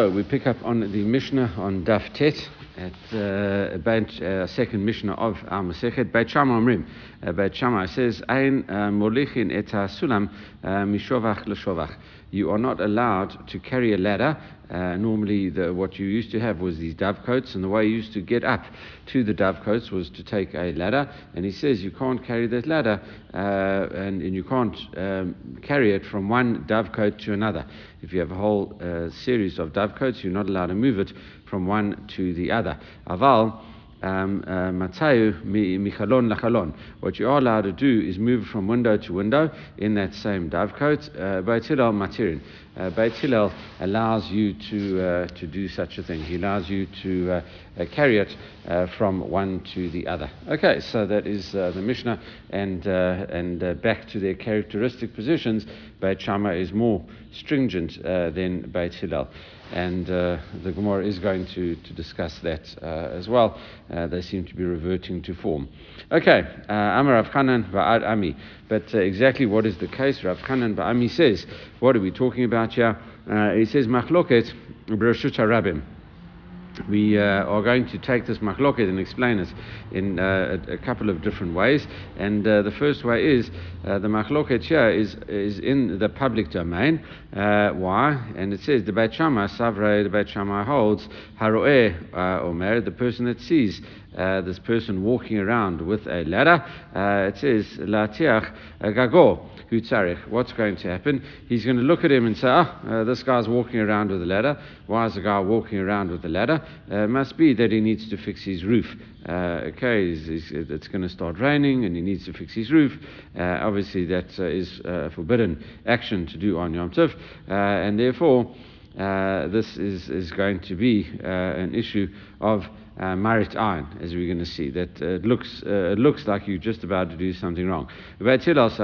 So we pick up on the Mishnah on Daf Tet, second Mishnah of our Masechet. Beit Shammai Omrim. Beit Shammai says, "Ein molichin et hasulam mishovach l'shovach." You are not allowed to carry a ladder. Normally, what you used to have was these dovecotes, and the way you used to get up to the dovecotes was to take a ladder. And he says you can't carry that ladder, and you can't carry it from one dovecote to another. If you have a whole series of dovecotes, you're not allowed to move it from one to the other. Aval. Matayu michalon lachalon. What you are allowed to do is move from window to window in that same dovecote. Beit Hillel matirin. Beit Hillel allows you to do such a thing. He allows you to carry it from one to the other. Okay, so that is the Mishnah, and back to their characteristic positions. Beit Shammai is more stringent than Beit Hillel, and the Gemara is going to discuss that as well. They seem to be reverting to form. Okay, Amar Rav Chanan va'ad Ami. But exactly what is the case? Rav Chanan va'ad Ami says, what are we talking about here? He says, Machloket b'reshut harabim. We are going to take this machloket and explain it in a couple of different ways. And the first way is the machloket here is in the public domain. Why? And it says the Beit Shammai Savrei, the Beit Shammai holds haroeh omer, the person that sees this person walking around with a ladder. It says latiach gago hu tzarich. What's going to happen? He's going to look at him and say, this guy's walking around with a ladder. Why is the guy walking around with a ladder? Must be that he needs to fix his roof. It's going to start raining and he needs to fix his roof. Obviously that is a forbidden action to do on Yom Tov, and therefore this is going to be an issue of marit ayin, as we're going to see, that it looks like you're just about to do something wrong. Beit Hillel says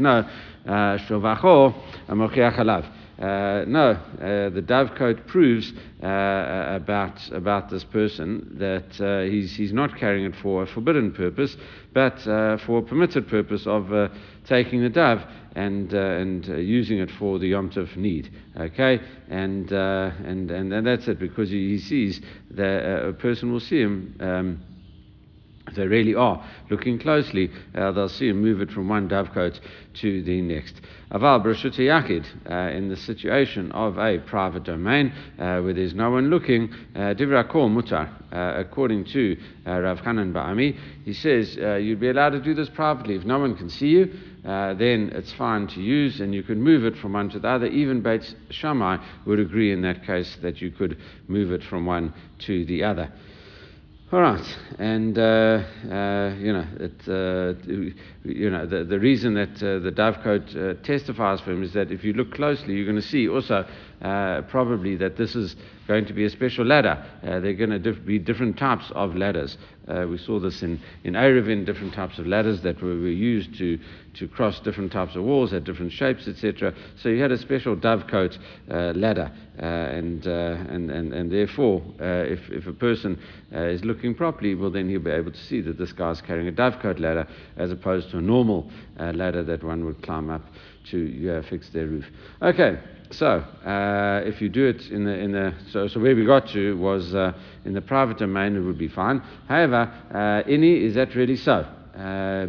no, shovacho mochiach alav. The dovecote proves about this person that he's not carrying it for a forbidden purpose, but for a permitted purpose of taking the dove and using it for the Yom Tov need. Okay, and that's it, because he sees that a person will see him. If they really are looking closely, they'll see him move it from one dovecote to the next. Aval b'reshut hayakid, in the situation of a private domain where there's no one looking, divrei kol mutar. According to Rav Chanan Ba'ami, he says you'd be allowed to do this privately. If no one can see you, then it's fine to use, and you could move it from one to the other. Even Beit Shammai would agree in that case that you could move it from one to the other. All right, and the reason that the dovecote testifies for him is that if you look closely, you're going to see also probably that this is going to be a special ladder. They're going to be different types of ladders. We saw this in Erevin, different types of ladders that were used to cross different types of walls, had different shapes, etc. So you had a special dovecote ladder, and therefore, if a person is looking properly, well, then he'll be able to see that this guy's carrying a dovecote ladder as opposed to a normal ladder that one would climb up to fix their roof. Okay, so if you do it so where we got to was in the private domain, it would be fine. However, ini, is that really so?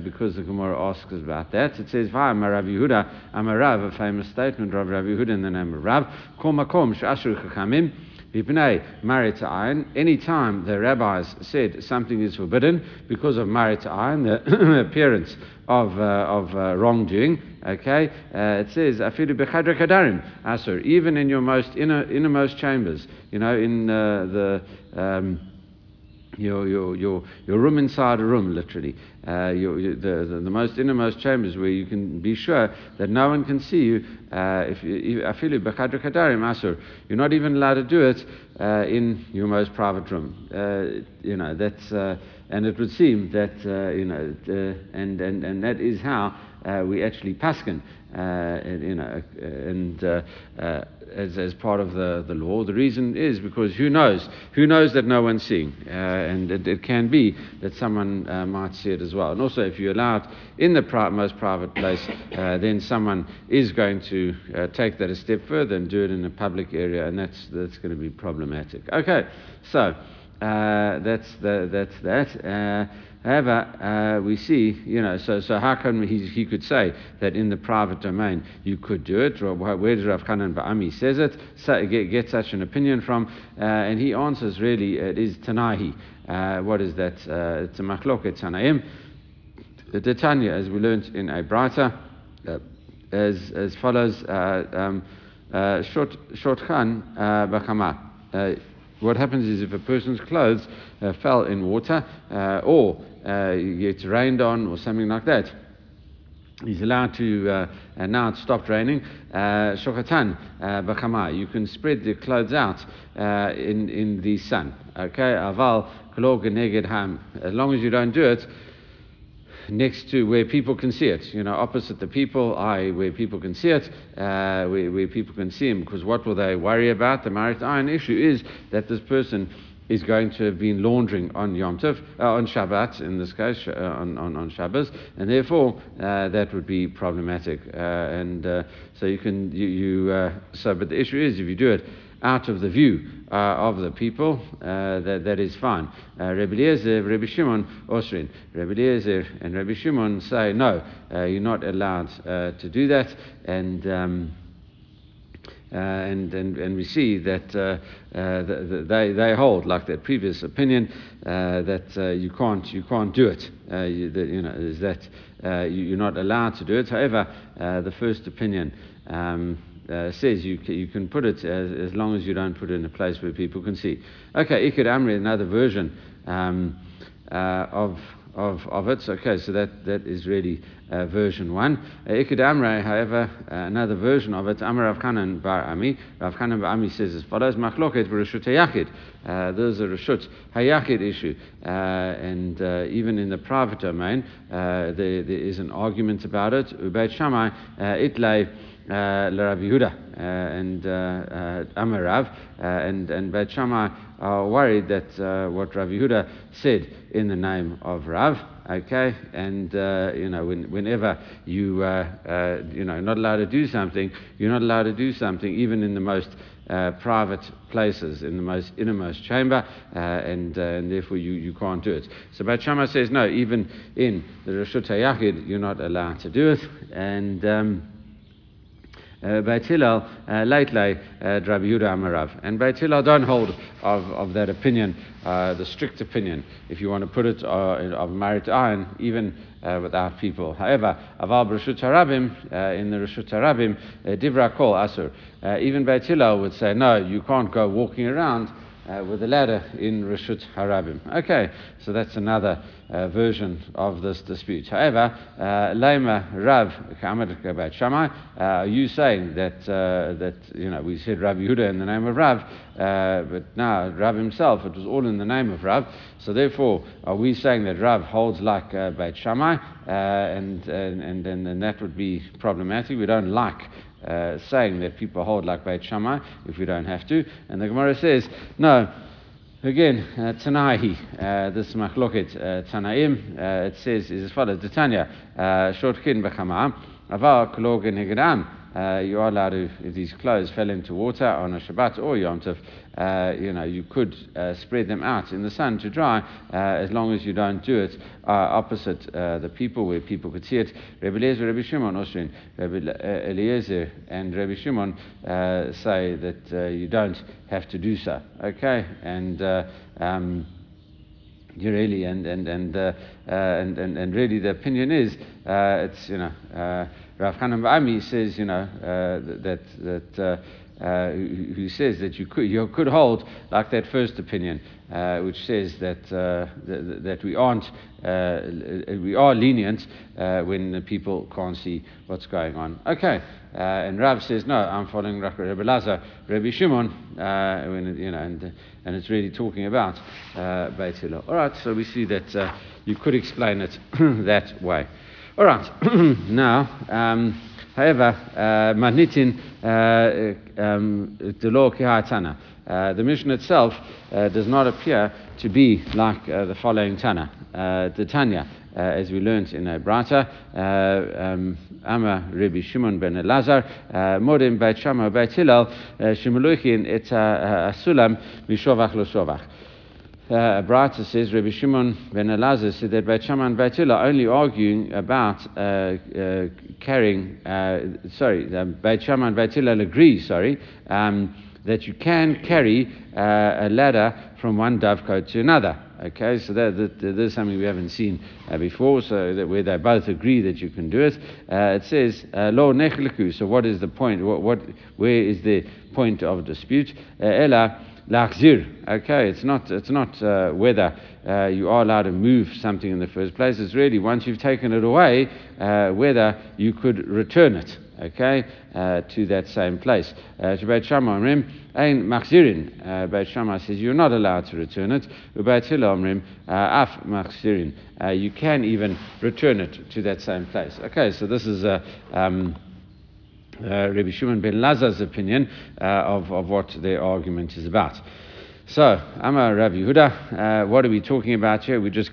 Because the Gemara asks us about that. It says, "Va'amar Rav Yehuda, Amar Rav," a famous statement of Rav Yehuda in the name of Rav. Kol makom she'asher chachamim v'pnei marit ha'ayin. Any time the rabbis said something is forbidden because of marit ha'ayin, the appearance of wrongdoing. Okay, it says afilu b'chadra kadarim asur, even in your most innermost chambers. You know, in the your room inside a room, literally. The most innermost chambers where you can be sure that no one can see you. You're not even allowed to do it in your most private room. That's and it would seem that and that is how we actually paskin as part of the law. The reason is because who knows that no one's seeing, and it can be that someone might see it as well. And also, if you allow it in the most private place, then someone is going to take that a step further and do it in a public area, and that's going to be problematic. Okay, so that's that. However, we see, so how come he could say that in the private domain you could do it? Where does Rav Chanan Bar Ami says it? So, get such an opinion from? And he answers, really, it is Tanahi. What is that? It's a machloket Tanaim. The Tanya, as we learned in a Brita, as follows, Shotchan Bachama. What happens is if a person's clothes fell in water or gets rained on or something like that, he's allowed to, and now it's stopped raining, shochatan b'chama, you can spread the clothes out in the sun. Okay, aval k'lo geneged ham, as long as you don't do it next to where people can see it, opposite the people, where people can see it, where people can see him, because what will they worry about? The Maari's Ayin issue is that this person is going to have been laundering on Yom Tov, on Shabbat, in this case, on Shabbos, and therefore that would be problematic. But the issue is if you do it out of the view of the people, that is fine. Rabbi Eliezer, Rabbi Shimon, Osrin. Rabbi Eliezer and Rabbi Shimon say no, you're not allowed to do that, and we see that they hold like that previous opinion that you can't do it. You're not allowed to do it. However, the first opinion says you can put it as long as you don't put it in a place where people can see. Okay, Iker Amri, another version of it. Okay, so that is really version one. Iker Amri, however, another version of it. Amar Rav Chanan Bar Ami. Rav Chanan Bar Ami says as follows: Machloket v'Reshut Hayachid. There's a Reshut Hayachid issue, and even in the private domain, there is an argument about it. Ubeit Shammai Itlei L'Rav Yehuda and Amar Rav and Beit Shammai are worried that what Rav Yehuda said in the name of Rav, okay, and whenever you not allowed to do something, you're not allowed to do something even in the most private places, in the most innermost chamber, and therefore you can't do it. So Beit Shammai says no, even in the Reshut HaYachid you're not allowed to do it, and Beit Hillel lately Rabbi Yehuda Amar Rav, and Beit Hillel don't hold of that opinion, the strict opinion, if you want to put it, of Maari's Ayin, even without people. However, aval b'Reshut HaRabim, in the Reshut HaRabim, divra kol asur. Even Beit Hillel would say no, you can't go walking around with a ladder in Reshut HaRabim. Okay, so that's another version of this dispute. However, Lema Rav Ka'amad Beit Shammai, are you saying that we said Rav Yehuda in the name of Rav, but now Rav himself, it was all in the name of Rav, so therefore are we saying that Rav holds like Beit Shammai, and that would be problematic? We don't like saying that people hold like Beit Shammai if we don't have to. And the Gemara says, no, again, Tanahi, this machloket Tanaim, it says is as follows: Tanya, Shotchin b'chama, avar k'lo genegedam. You are allowed to, if these clothes fell into water on a Shabbat or Yom Tov, you could spread them out in the sun to dry, as long as you don't do it opposite the people, where people could see it. Rabbi Eliezer, Rabbi Shimon, Osrin. Rabbi Eliezer and Rabbi Shimon say that you don't have to do so. Okay, and really the opinion is it's Rav Chanan Bar Ami says, who says that you could hold like that first opinion, which says that we are lenient when the people can't see what's going on. Okay, and Rav says no, I'm following Rabbi Lazar, Rabbi Shimon, and it's really talking about Beit Hillel. All right, so we see that you could explain it that way. All right, now However, Magnitin Delo Kiha Tana, the Mishnah itself does not appear to be like the following Tana. The Tanya, as we learned in a Brata, Ama Rabbi Shimon ben Elazar, Modim Beit Shammai Beit Hillel, Shimeluchin et Sulam Mishovach Loshovach. Brata says Rabbi Shimon ben Elazar said that Beit Shammai and Beit Hillel are only arguing about Beit Shammai and Beit Hillel agree, that you can carry a ladder from one dovecote to another. Okay, so that is something we haven't seen before, so that where they both agree that you can do it. It says, lo nechliku, so what is the point? Where is the point of dispute? Ela lachzir. Okay, it's not whether you are allowed to move something in the first place. It's really once you've taken it away, whether you could return it. Okay, to that same place. Beit Shammai Amrim, Ein Machzirin. Beit Shammai says you're not allowed to return it. Beit Hillel Amrim, Af Machzirin. You can even return it to that same place. Okay, so this is Rabbi Shimon ben Elazar's opinion of what their argument is about. So, Amar Rav Yehuda, what are we talking about here? We just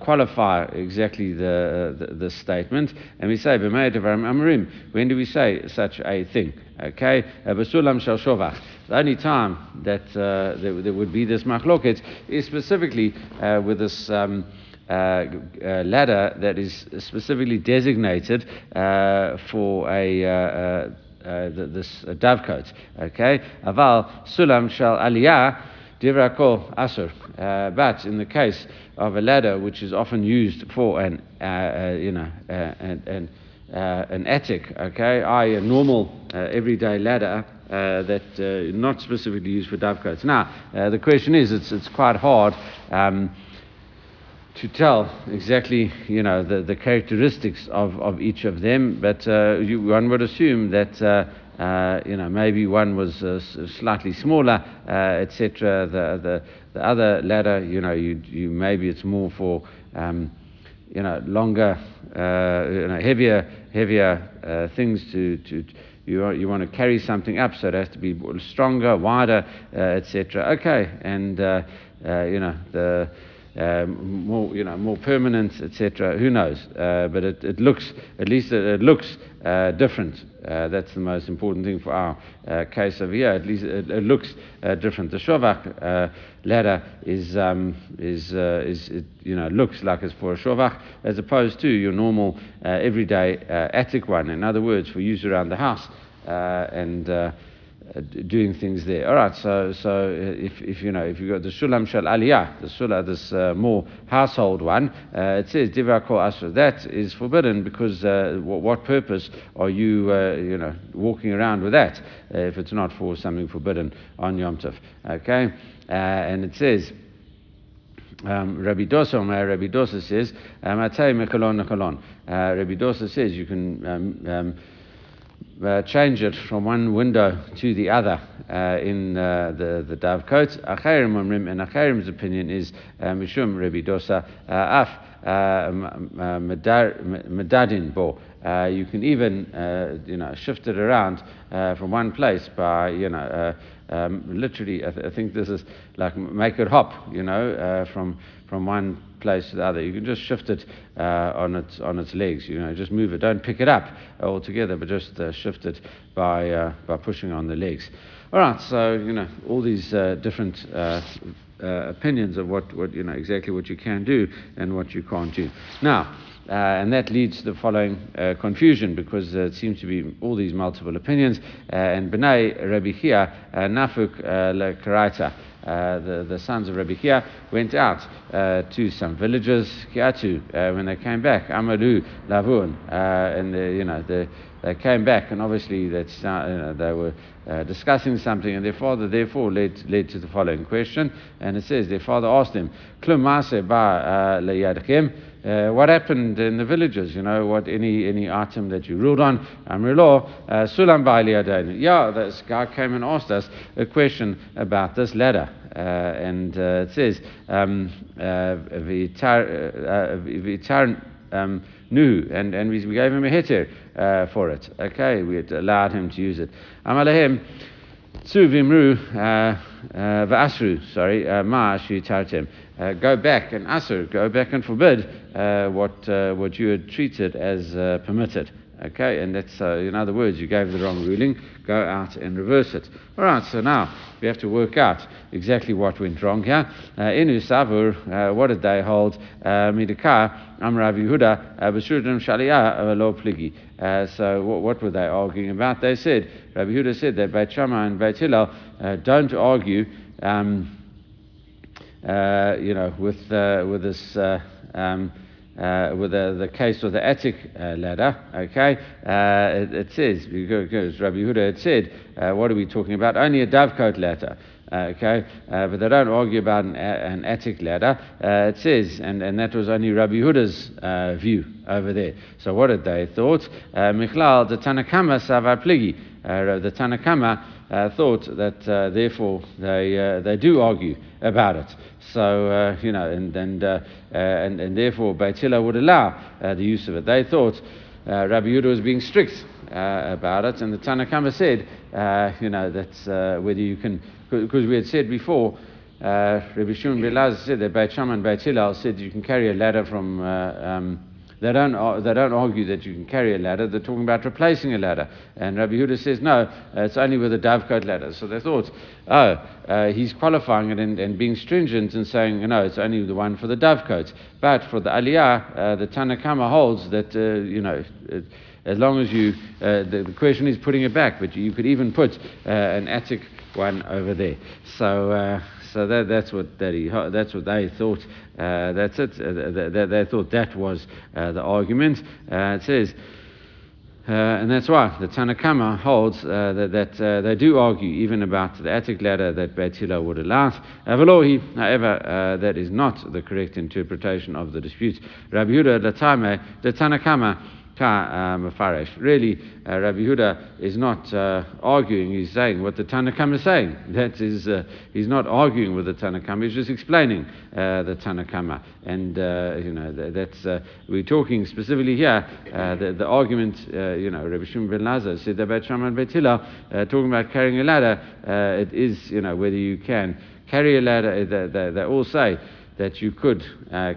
qualify exactly the statement, and we say b'mei devarim amrim. When do we say such a thing? Okay, b'sulam shel shovach. The only time that there would be this machloket is specifically with this ladder that is specifically designated for this dovecote. Okay, aval sulam shel aliyah. Divrakol asur, but in the case of a ladder which is often used for an attic, okay, a normal everyday ladder that not specifically used for dovecotes. Now the question is, it's quite hard to tell exactly, the characteristics of each of them, but one would assume that. Maybe one was slightly smaller, etc. The other ladder, you maybe it's more for, longer, heavier things to you want to carry something up, so it has to be stronger, wider, etc. Okay, and the. More permanent, etc. Who knows? But it looks different. That's the most important thing for our case over here. At least it looks different. The shovach ladder is looks like it's for a shovach, as opposed to your normal everyday attic one. In other words, for use around the house and doing things there. All right. So if you got the Sulam Shal Aliyah, this more household one, it says Divakol Asra. That is forbidden because what purpose are you walking around with that if it's not for something forbidden on Yom Tov? Okay, and it says. Rabbi Dosa says, Matei Mekolon Nekolon. Rabbi Dosa says you can. Change it from one window to the other in the dovecote. Acharim Amrim, and Acharim's opinion is Mishum Rabbi Dosa Af Medadin Bo. You can even shift it around from one place by literally. I think this is like make it hop. From one place to the other. You can just shift it on its legs, just move it. Don't pick it up altogether, but just shift it by pushing on the legs. All right, so all these different opinions of what exactly what you can do and what you can't do. Now, and that leads to the following confusion, because it seems to be all these multiple opinions. And B'nai Rabbi Chia Nafuk Le Karaita. The sons of Rabbi Chia went out to some villages. Kiatu, when they came back, Amalu Lavun, and they came back, and obviously that's they were discussing something, and their father therefore led to the following question, and it says their father asked them, Klum Maaseh Ba Leyadchem. What happened in the villages? What any item that you ruled on? Amrullah Sulam Ba'aliyadain. Yeah, this guy came and asked us a question about this ladder, and it says Vitar knew, and we gave him a heter for it. Okay, we had allowed him to use it. Amalehem tzu vimru v'asru, sorry, ma'ashu tartem. Go back and asr, go back and forbid what you had treated as permitted. Okay, and that's, in other words, you gave the wrong ruling, go out and reverse it. All right, so now we have to work out exactly what went wrong here. Inu Savur, what did they hold? Midaka, Amrav Yehuda, B'shurdim Shaliah, Lo Pligi. So what were they arguing about? They said, Rabbi Yehuda said that Beit Shammai and Beit Hillel don't argue, with this... with the case of the attic ladder, okay, it says, because Rabbi Yehuda had said, what are we talking about? Only a dovecote ladder, okay, but they don't argue about an attic ladder, it says, and that was only Rabbi Yehuda's view over there. So what did they thought? Michlal, the Tanakama Savar Pligi, the Tanakama thought that therefore they do argue about it. So and therefore Beit Hillel would allow the use of it. They thought Rabbi Yehuda was being strict about it, and the Tanakama said that's whether you can, because we had said before. Rabbi Shimon ben Elazar said that Beit Shammai and Beit Hillel said you can carry a ladder from. They don't argue that you can carry a ladder. They're talking about replacing a ladder. And Rabbi Yehuda says, no, it's only with a dovecote ladder. So they thought, he's qualifying it and being stringent and saying, no, it's only the one for the dovecote. But for the aliyah, the Tanakama holds that, as long as you... the question is putting it back, but you could even put an attic one over there. So... So that's what they thought. That's it. They thought that was the argument. It says, and that's why the Tanakama holds that they do argue even about the attic ladder that Beit Hillel would allow. However, that is not the correct interpretation of the dispute. Rabbi Yehuda Latame the Tanakama. Really, Rabbi Yehuda is not arguing, he's saying what the Tanakam is saying. That is, he's not arguing with the Tanakam, he's just explaining the Tanakama. And, that's, we're talking specifically here, the argument, Rabbi Shimon ben Elazar said that Beit Shammai and Beit Hillel, talking about carrying a ladder, it is, whether you can carry a ladder, they all say, that you could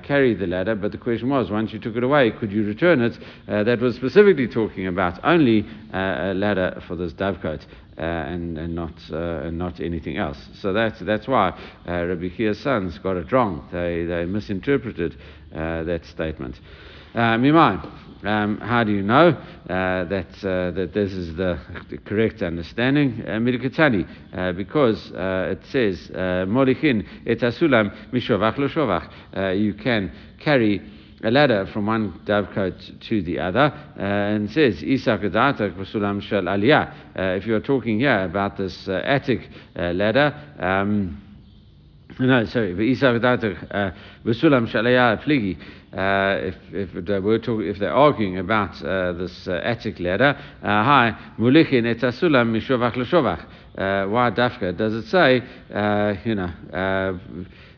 carry the ladder, but the question was, once you took it away, could you return it? That was specifically talking about only a ladder for this dovecote and not anything else. So that's why Rabbi Kia's sons got it wrong. They misinterpreted that statement. How do you know that this is the correct understanding? Because it says, Molichin et asulam mishovach l'shovach. You can carry a ladder from one dovecote to the other, and says, if you are talking here about this attic ladder, no, sorry, if they're arguing about this attic ladder, why dafka does it say,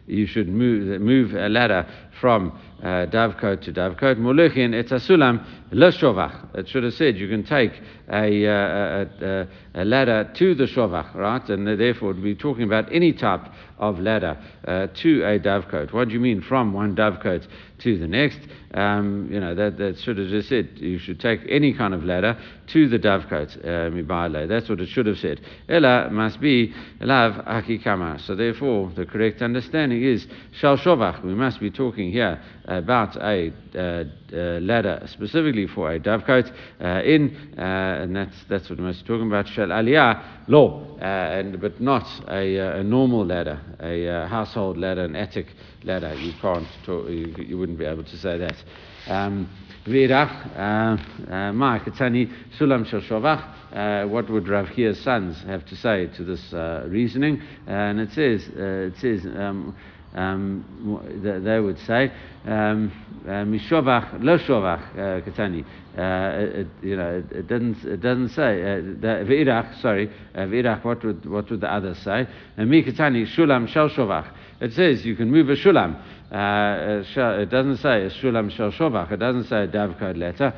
you should move a ladder from dovecote to dovecote. Molechin et asulam l'shovach. It should have said you can take a ladder to the shovach, right? And therefore, we'll be talking about any type of ladder to a dovecote. What do you mean from one dovecote to the next? That should have just said you should take any kind of ladder to the dovecote. That's what it should have said. Ella must be lav akikama. So therefore, the correct understanding is shal shovach. We must be talking here about a ladder specifically for a dovecote and that's what we're talking about, shel aliyah lo, but not a normal ladder, a household ladder, an attic ladder. You can't talk, you wouldn't be able to say that. What would Rav Kia's sons have to say to this reasoning? And it says they would say Mishovach lo shovach katani. It doesn't say veirach. Sorry, veirach. What would the others say? And mi katani shulam shel shovach. It says you can move a shulam. It doesn't say shulam shel shovach. It doesn't say dav code letter.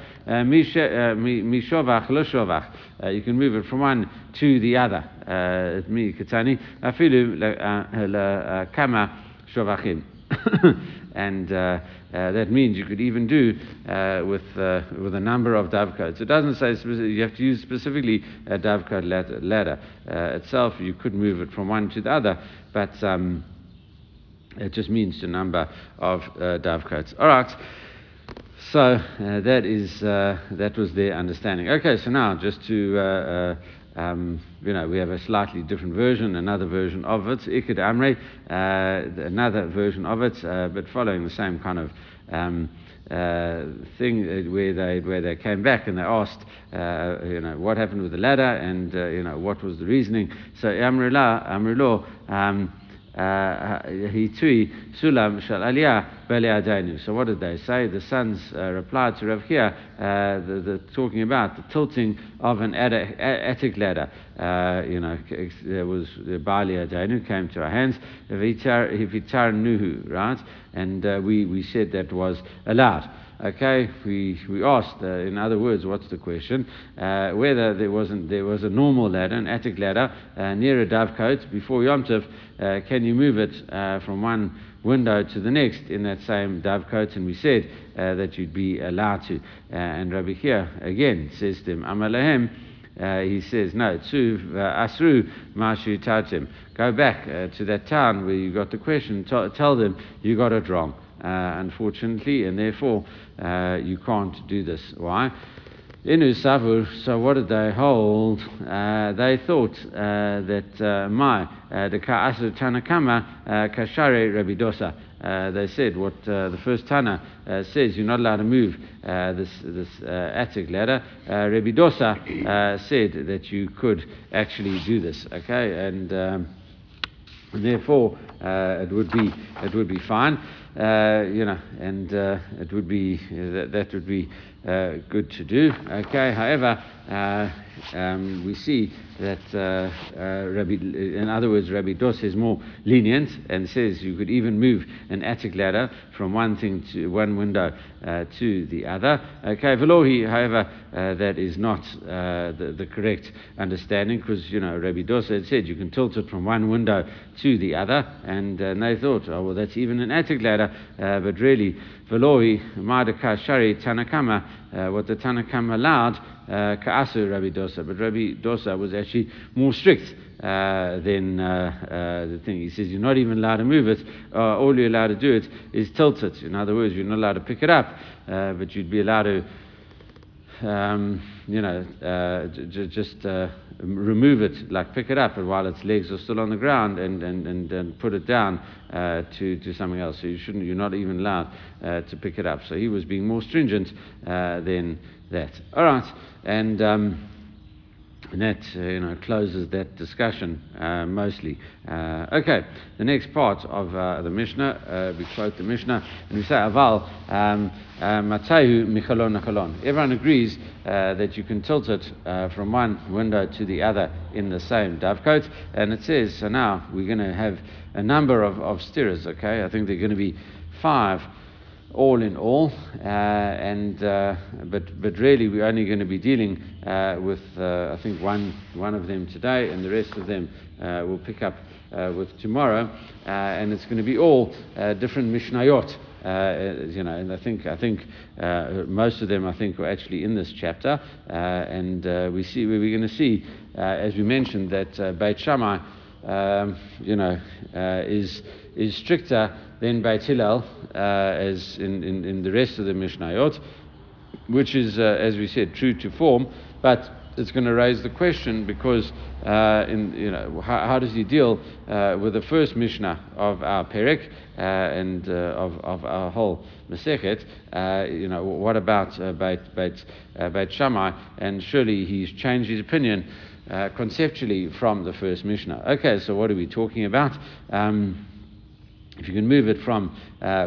Mi shovach lo shovach. You can move it from one to the other. Mi katani afilu la kama shovachim. And that means you could even do with a number of davkot. So it doesn't say you have to use specifically a davkot ladder itself. You could move it from one to the other, but it just means the number of davkots. All right. So that was their understanding. Okay. So now just to we have a slightly different version, another version of it, Ikad Amre, another version of it, but following the same kind of thing where they came back and they asked, what happened with the ladder and what was the reasoning. So Amrullah, Hitui Sulam Shal Aliyah Bali Adainu. So what did they say? The sons replied to Rav Hia, talking about the tilting of an attic ladder. There was Bali Adainu came to our hands. Vitar Nuhu, right? And we said that was allowed. Okay, we asked, in other words, what's the question? Whether there was a normal ladder, an attic ladder, near a dovecot before Yom Tov, can you move it from one window to the next in that same dovecot? And we said that you'd be allowed to. And Rabbi Hia again says to him, Amar lahem. He says, no, tzuv asru mashu tartim. Go back to that town where you got the question. Tell them you got it wrong. Unfortunately, and therefore you can't do this. Why? Inu savur. So what did they hold? They thought that my the ka'asur tanakama kashare rabidosa. They said what the first Tana says, you're not allowed to move this attic ladder. Rabbi Dosa said that you could actually do this. Okay, and therefore it would be fine. It would be that would be good to do. Okay. However, we see that in other words, Rabbi Dos is more lenient and says you could even move an attic ladder from one window to the other. Okay. Velohi, however, that is not the correct understanding, because Rabbi Dos had said you can tilt it from one window to the other, and they thought, oh well, that's even an attic ladder. But really, Velohi Madaka Shari Tanakama, what the Tanakama allowed, Ka'asu Rabbi Dosa. But Rabbi Dosa was actually more strict than the thing. He says, you're not even allowed to move it, all you're allowed to do it is tilt it. In other words, you're not allowed to pick it up, but you'd be allowed to, remove it, like pick it up, and while its legs are still on the ground, and put it down to something else. So you're not even allowed to pick it up. So he was being more stringent than that. All right, and that closes that discussion mostly. Okay, the next part of the Mishnah, we quote the Mishnah and we say Aval Matahu Michalon Nachalon. Everyone agrees that you can tilt it from one window to the other in the same dovecot. And it says, so now we're going to have a number of stirrers. Okay, I think they're going to be 5. All in all, but really we're only going to be dealing with I think one of them today, and the rest of them we'll pick up with tomorrow, and it's going to be all different Mishnayot, and I think most of them are actually in this chapter, and we see we're going to see, as we mentioned, that Beit Shammai is stricter than Beit Hillel, as in the rest of the Mishnayot, which is, as we said, true to form, but it's going to raise the question, because how does he deal with the first Mishnah of our Perek and of our whole Masechet? What about Beit Shammai? And surely he's changed his opinion conceptually from the first Mishnah. Okay, so what are we talking about? if you can move it from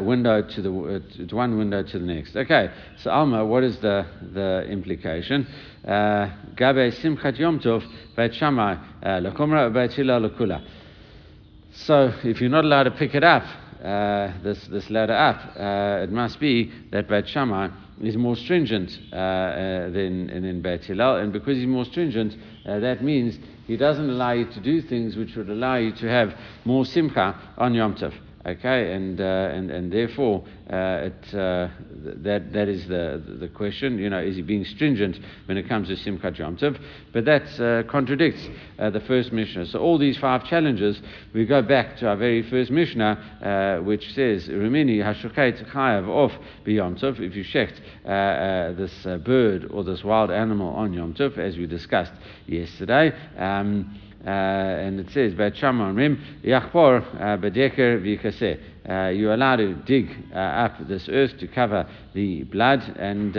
window to the to one window to the next. Okay, so Alma, what is the implication? Gabe simchat yom tov beit shammai lekumra beit hillel lekula. So if you're not allowed to pick it up, this ladder up, it must be that Beit Shammai is more stringent than Beit Hillel, and because he's more stringent, that means he doesn't allow you to do things which would allow you to have more simcha on Yom Tov. Okay, and therefore that is the question. You know, is he being stringent when it comes to Simchat Yom Tov? But that contradicts the first Mishnah. So all these five challenges, we go back to our very first Mishnah, which says, "Rumini hashuket chayav of b'Yom Tov." If you shecht this bird or this wild animal on Yom Tov, as we discussed yesterday. And it says, Beit Shammai Mim Yachpor Bedeker Vikase. You are allowed to dig up this earth to cover the blood and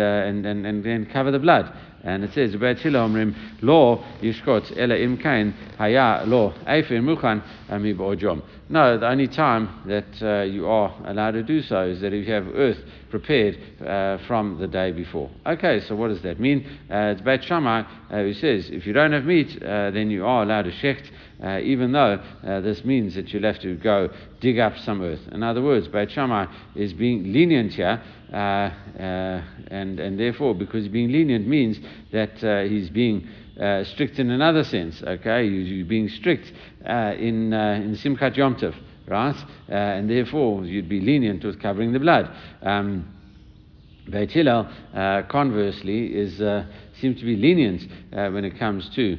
cover the blood. And it says, Beit Hillel Mim Lo Yishkot Ela Imkain Haya Lo Eifin Muchan Amib Ojom. No, the only time that you are allowed to do so is that if you have earth prepared from the day before. Okay, so what does that mean? It's Beit Shammai who says, if you don't have meat, then you are allowed to shecht, even though this means that you'll have to go dig up some earth. In other words, Beit Shammai is being lenient here, and therefore, because being lenient means that he's being strict in another sense. Okay, you're being strict in Simchat Yom Tov, right? And therefore, you'd be lenient with covering the blood. Beit Hillel, conversely, seems to be lenient when it comes to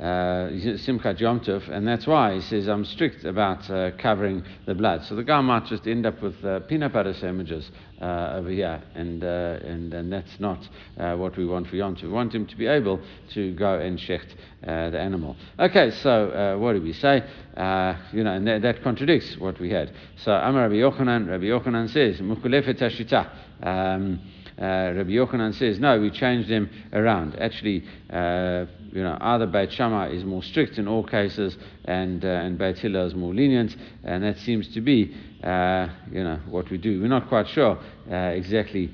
Simchat Yom Tov, and that's why he says, I'm strict about covering the blood. So the guy might just end up with peanut butter sandwiches over here, and that's not what we want for Yom Tov. We want him to be able to go and shecht the animal. Okay, so what do we say? And that contradicts what we had. So Amar Rabbi Yochanan says, Mukulefet Hashita. Rabbi Yochanan says, no, we changed them around. Actually, either Beit Shammai is more strict in all cases and Beit Hillel is more lenient, and that seems to be, what we do. We're not quite sure exactly,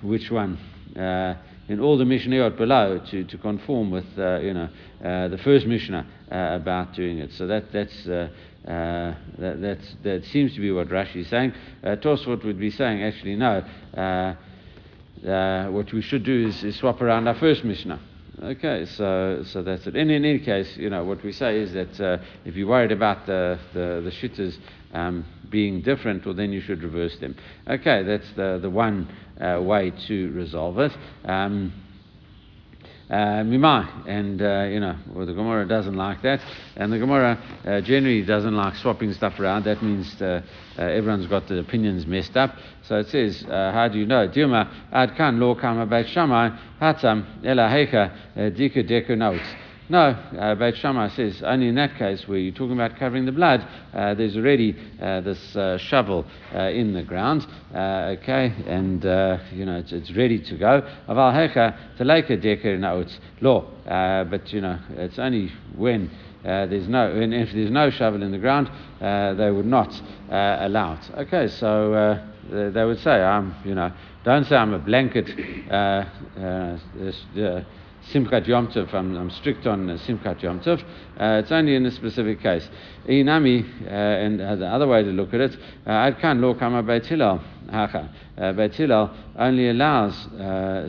which one in all the Mishnayot below to conform with, the first Mishnah about doing it. So that seems to be what Rashi is saying. Tosfot would be saying, actually, no. What we should do is swap around our first Mishnah. Okay, so that's it. And in any case, what we say is that if you're worried about the shittas being different, well, then you should reverse them. Okay, that's the one way to resolve it. Mimai, and the Gemara doesn't like that, and the Gemara generally doesn't like swapping stuff around. That means everyone's got the opinions messed up. So it says, how do you know? Dilma ad kan lo kama Beit Shammai hatam ela hecha dika deku notes. No, Beit Shammai says only in that case where you're talking about covering the blood, there's already this shovel in the ground, and it's ready to go. Aval hecha telaika deker nautz law, but it's only when if there's no shovel in the ground, they would not allow it. Okay, so they would say, don't say I'm a blanket. Simchat Yom Tov, I'm strict on Simchat Yom Tov. It's only in a specific case. Inami, and the other way to look at it, Ad Kan Lo Kama Beit Hillel Hacha. Beit Hillel only allows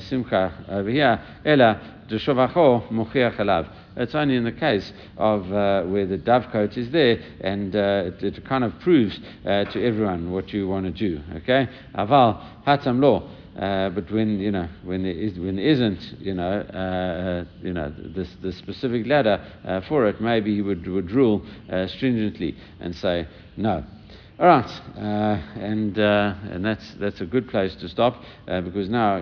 Simcha over here, Ela Deshovacho Mochiach Alav. It's only in the case of where the dovecote is there, and it kind of proves to everyone what you want to do. Okay? Aval Hatam Lo. But when there isn't the specific ladder for it, maybe he would rule stringently and say no. All right, and that's a good place to stop because now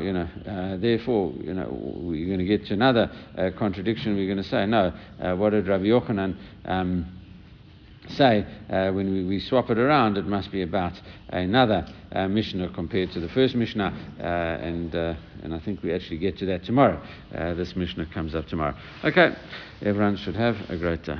therefore we're going to get to another contradiction. We're going to say no. What did Rabbi Yochanan say when we swap it around? It must be about another Mishnah compared to the first Mishnah, and I think we actually get to that tomorrow. This Mishnah comes up tomorrow. Okay, everyone should have a great day.